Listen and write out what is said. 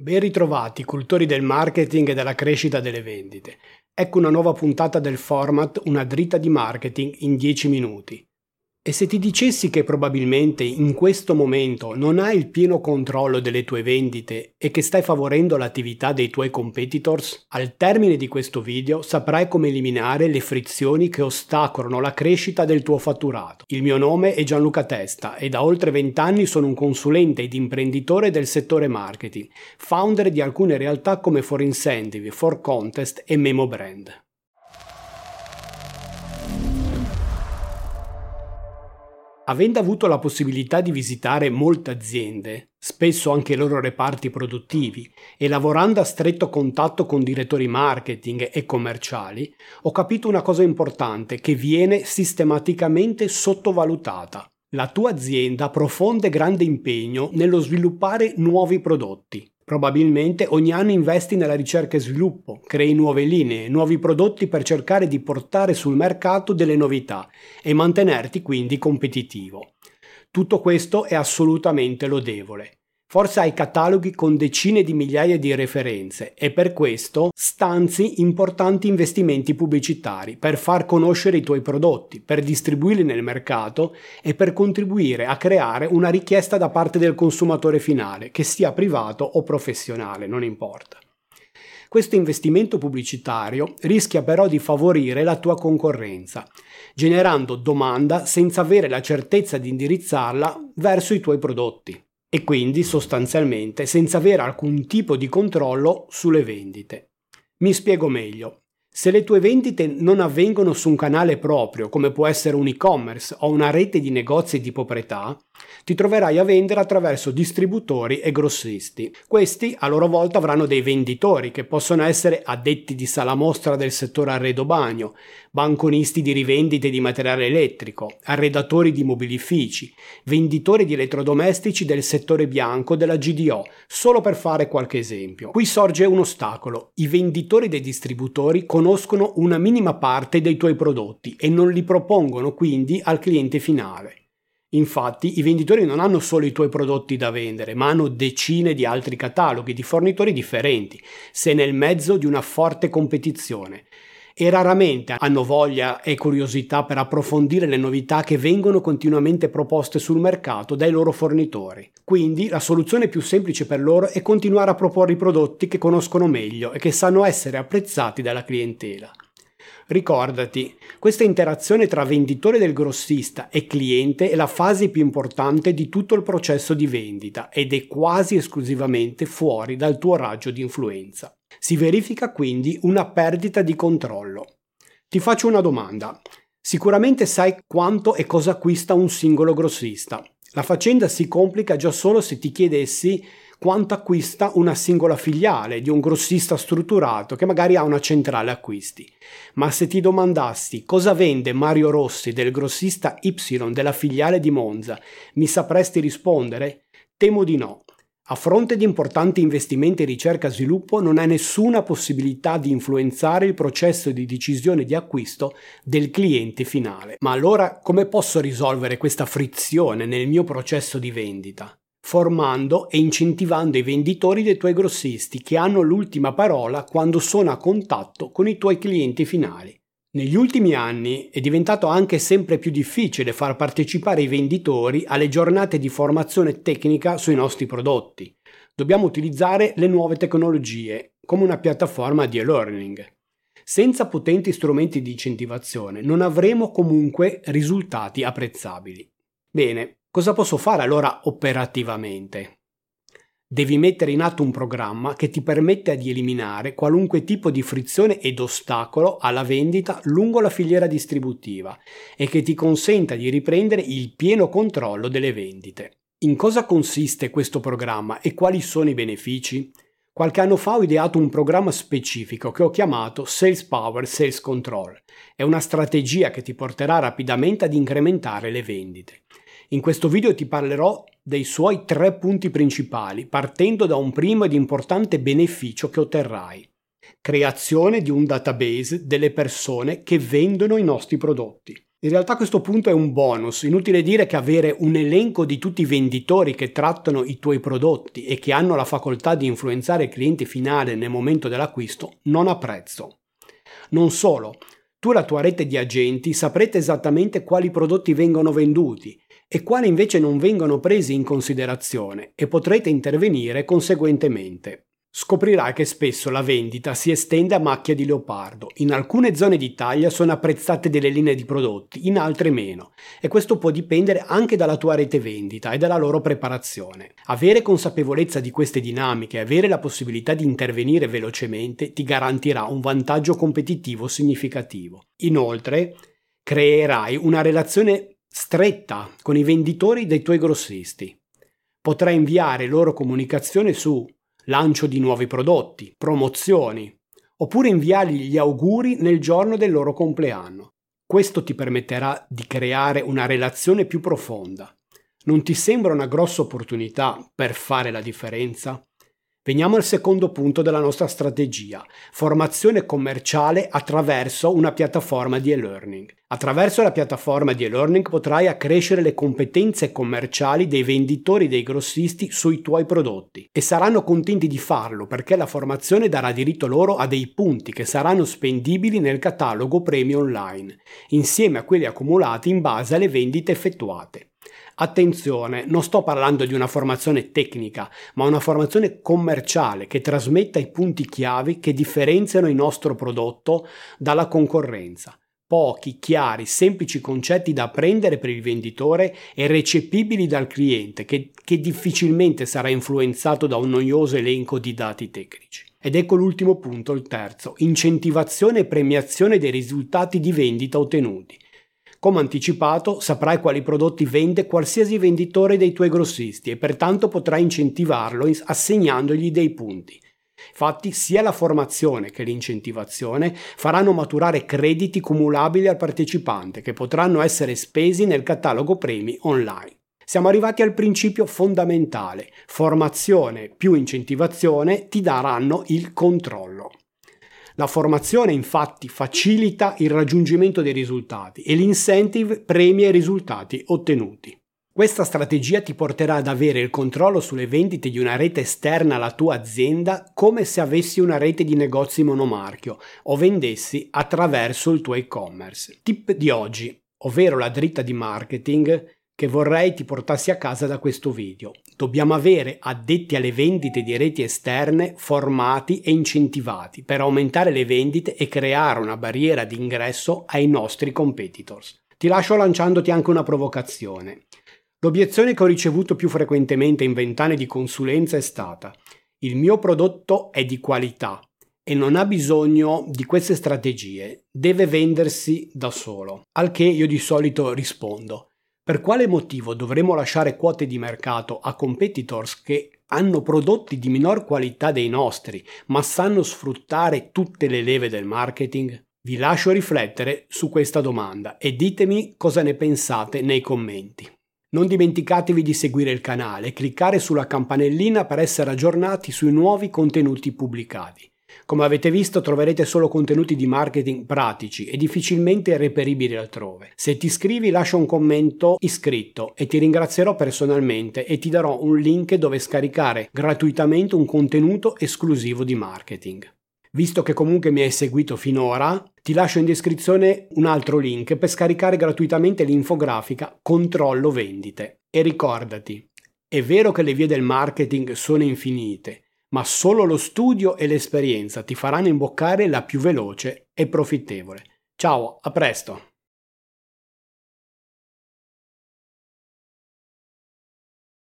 Ben ritrovati, cultori del marketing e della crescita delle vendite. Ecco una nuova puntata del format Una dritta di marketing in 10 minuti. E se ti dicessi che probabilmente in questo momento non hai il pieno controllo delle tue vendite e che stai favorendo l'attività dei tuoi competitors, al termine di questo video saprai come eliminare le frizioni che ostacolano la crescita del tuo fatturato. Il mio nome è Gianluca Testa e da oltre 20 anni sono un consulente ed imprenditore del settore marketing, founder di alcune realtà come For Incentive, For Contest e Memo Brand. Avendo avuto la possibilità di visitare molte aziende, spesso anche i loro reparti produttivi, e lavorando a stretto contatto con direttori marketing e commerciali, ho capito una cosa importante che viene sistematicamente sottovalutata. La tua azienda profonde grande impegno nello sviluppare nuovi prodotti. Probabilmente ogni anno investi nella ricerca e sviluppo, crei nuove linee, nuovi prodotti per cercare di portare sul mercato delle novità e mantenerti quindi competitivo. Tutto questo è assolutamente lodevole. Forse hai cataloghi con decine di migliaia di referenze e per questo stanzi importanti investimenti pubblicitari per far conoscere i tuoi prodotti, per distribuirli nel mercato e per contribuire a creare una richiesta da parte del consumatore finale, che sia privato o professionale, non importa. Questo investimento pubblicitario rischia però di favorire la tua concorrenza, generando domanda senza avere la certezza di indirizzarla verso i tuoi prodotti. E quindi sostanzialmente senza avere alcun tipo di controllo sulle vendite. Mi spiego meglio. Se le tue vendite non avvengono su un canale proprio, come può essere un e-commerce o una rete di negozi di proprietà, ti troverai a vendere attraverso distributori e grossisti. Questi a loro volta avranno dei venditori che possono essere addetti di sala mostra del settore arredo bagno, banconisti di rivendite di materiale elettrico, arredatori di mobilifici, venditori di elettrodomestici del settore bianco della GDO, solo per fare qualche esempio. Qui sorge un ostacolo. I venditori dei distributori conoscono una minima parte dei tuoi prodotti e non li propongono quindi al cliente finale. Infatti, i venditori non hanno solo i tuoi prodotti da vendere, ma hanno decine di altri cataloghi di fornitori differenti, se nel mezzo di una forte competizione. E raramente hanno voglia e curiosità per approfondire le novità che vengono continuamente proposte sul mercato dai loro fornitori. Quindi la soluzione più semplice per loro è continuare a proporre i prodotti che conoscono meglio e che sanno essere apprezzati dalla clientela. Ricordati, questa interazione tra venditore del grossista e cliente è la fase più importante di tutto il processo di vendita ed è quasi esclusivamente fuori dal tuo raggio di influenza. Si verifica quindi una perdita di controllo. Ti faccio una domanda. Sicuramente sai quanto e cosa acquista un singolo grossista. La faccenda si complica già solo se ti chiedessi quanto acquista una singola filiale di un grossista strutturato che magari ha una centrale acquisti. Ma se ti domandassi cosa vende Mario Rossi del grossista Y della filiale di Monza, mi sapresti rispondere? Temo di no. A fronte di importanti investimenti in ricerca e sviluppo non hai nessuna possibilità di influenzare il processo di decisione di acquisto del cliente finale. Ma allora come posso risolvere questa frizione nel mio processo di vendita? Formando e incentivando i venditori dei tuoi grossisti che hanno l'ultima parola quando sono a contatto con i tuoi clienti finali. Negli ultimi anni è diventato anche sempre più difficile far partecipare i venditori alle giornate di formazione tecnica sui nostri prodotti. Dobbiamo utilizzare le nuove tecnologie come una piattaforma di e-learning. Senza potenti strumenti di incentivazione non avremo comunque risultati apprezzabili. Bene, cosa posso fare allora operativamente? Devi mettere in atto un programma che ti permetta di eliminare qualunque tipo di frizione ed ostacolo alla vendita lungo la filiera distributiva e che ti consenta di riprendere il pieno controllo delle vendite. In cosa consiste questo programma e quali sono i benefici? Qualche anno fa ho ideato un programma specifico che ho chiamato Sales Power Sales Control. È una strategia che ti porterà rapidamente ad incrementare le vendite. In questo video ti parlerò dei suoi 3 punti principali, partendo da un primo ed importante beneficio che otterrai. Creazione di un database delle persone che vendono i nostri prodotti. In realtà questo punto è un bonus, inutile dire che avere un elenco di tutti i venditori che trattano i tuoi prodotti e che hanno la facoltà di influenzare il cliente finale nel momento dell'acquisto non ha prezzo. Non solo, tu e la tua rete di agenti saprete esattamente quali prodotti vengono venduti e quali invece non vengono presi in considerazione e potrete intervenire conseguentemente. Scoprirai che spesso la vendita si estende a macchia di leopardo. In alcune zone d'Italia sono apprezzate delle linee di prodotti, in altre meno, e questo può dipendere anche dalla tua rete vendita e dalla loro preparazione. Avere consapevolezza di queste dinamiche e avere la possibilità di intervenire velocemente ti garantirà un vantaggio competitivo significativo. Inoltre, creerai una relazione stretta con i venditori dei tuoi grossisti. Potrai inviare loro comunicazione su lancio di nuovi prodotti, promozioni, oppure inviargli gli auguri nel giorno del loro compleanno. Questo ti permetterà di creare una relazione più profonda. Non ti sembra una grossa opportunità per fare la differenza? Veniamo al secondo punto della nostra strategia, formazione commerciale attraverso una piattaforma di e-learning. Attraverso la piattaforma di e-learning potrai accrescere le competenze commerciali dei venditori dei grossisti sui tuoi prodotti e saranno contenti di farlo perché la formazione darà diritto loro a dei punti che saranno spendibili nel catalogo premi online, insieme a quelli accumulati in base alle vendite effettuate. Attenzione, non sto parlando di una formazione tecnica, ma una formazione commerciale che trasmetta i punti chiave che differenziano il nostro prodotto dalla concorrenza. Pochi, chiari, semplici concetti da apprendere per il venditore e recepibili dal cliente che difficilmente sarà influenzato da un noioso elenco di dati tecnici. Ed ecco l'ultimo punto, il terzo, incentivazione e premiazione dei risultati di vendita ottenuti. Come anticipato, saprai quali prodotti vende qualsiasi venditore dei tuoi grossisti e pertanto potrai incentivarlo assegnandogli dei punti. Infatti, sia la formazione che l'incentivazione faranno maturare crediti cumulabili al partecipante che potranno essere spesi nel catalogo premi online. Siamo arrivati al principio fondamentale: formazione più incentivazione ti daranno il controllo. La formazione infatti facilita il raggiungimento dei risultati e l'incentive premia i risultati ottenuti. Questa strategia ti porterà ad avere il controllo sulle vendite di una rete esterna alla tua azienda come se avessi una rete di negozi monomarchio o vendessi attraverso il tuo e-commerce. Tip di oggi, ovvero la dritta di marketing che vorrei ti portassi a casa da questo video. Dobbiamo avere addetti alle vendite di reti esterne formati e incentivati per aumentare le vendite e creare una barriera di ingresso ai nostri competitors. Ti lascio lanciandoti anche una provocazione. L'obiezione che ho ricevuto più frequentemente in 20 anni di consulenza è stata: il mio prodotto è di qualità e non ha bisogno di queste strategie, deve vendersi da solo. Al che io di solito rispondo: per quale motivo dovremmo lasciare quote di mercato a competitors che hanno prodotti di minor qualità dei nostri, ma sanno sfruttare tutte le leve del marketing? Vi lascio riflettere su questa domanda e ditemi cosa ne pensate nei commenti. Non dimenticatevi di seguire il canale e cliccare sulla campanellina per essere aggiornati sui nuovi contenuti pubblicati. Come avete visto, troverete solo contenuti di marketing pratici e difficilmente reperibili altrove. Se ti iscrivi, lascia un commento iscritto e ti ringrazierò personalmente e ti darò un link dove scaricare gratuitamente un contenuto esclusivo di marketing. Visto che comunque mi hai seguito finora, ti lascio in descrizione un altro link per scaricare gratuitamente l'infografica Controllo Vendite. E ricordati, è vero che le vie del marketing sono infinite, ma solo lo studio e l'esperienza ti faranno imboccare la più veloce e profittevole. Ciao, a presto!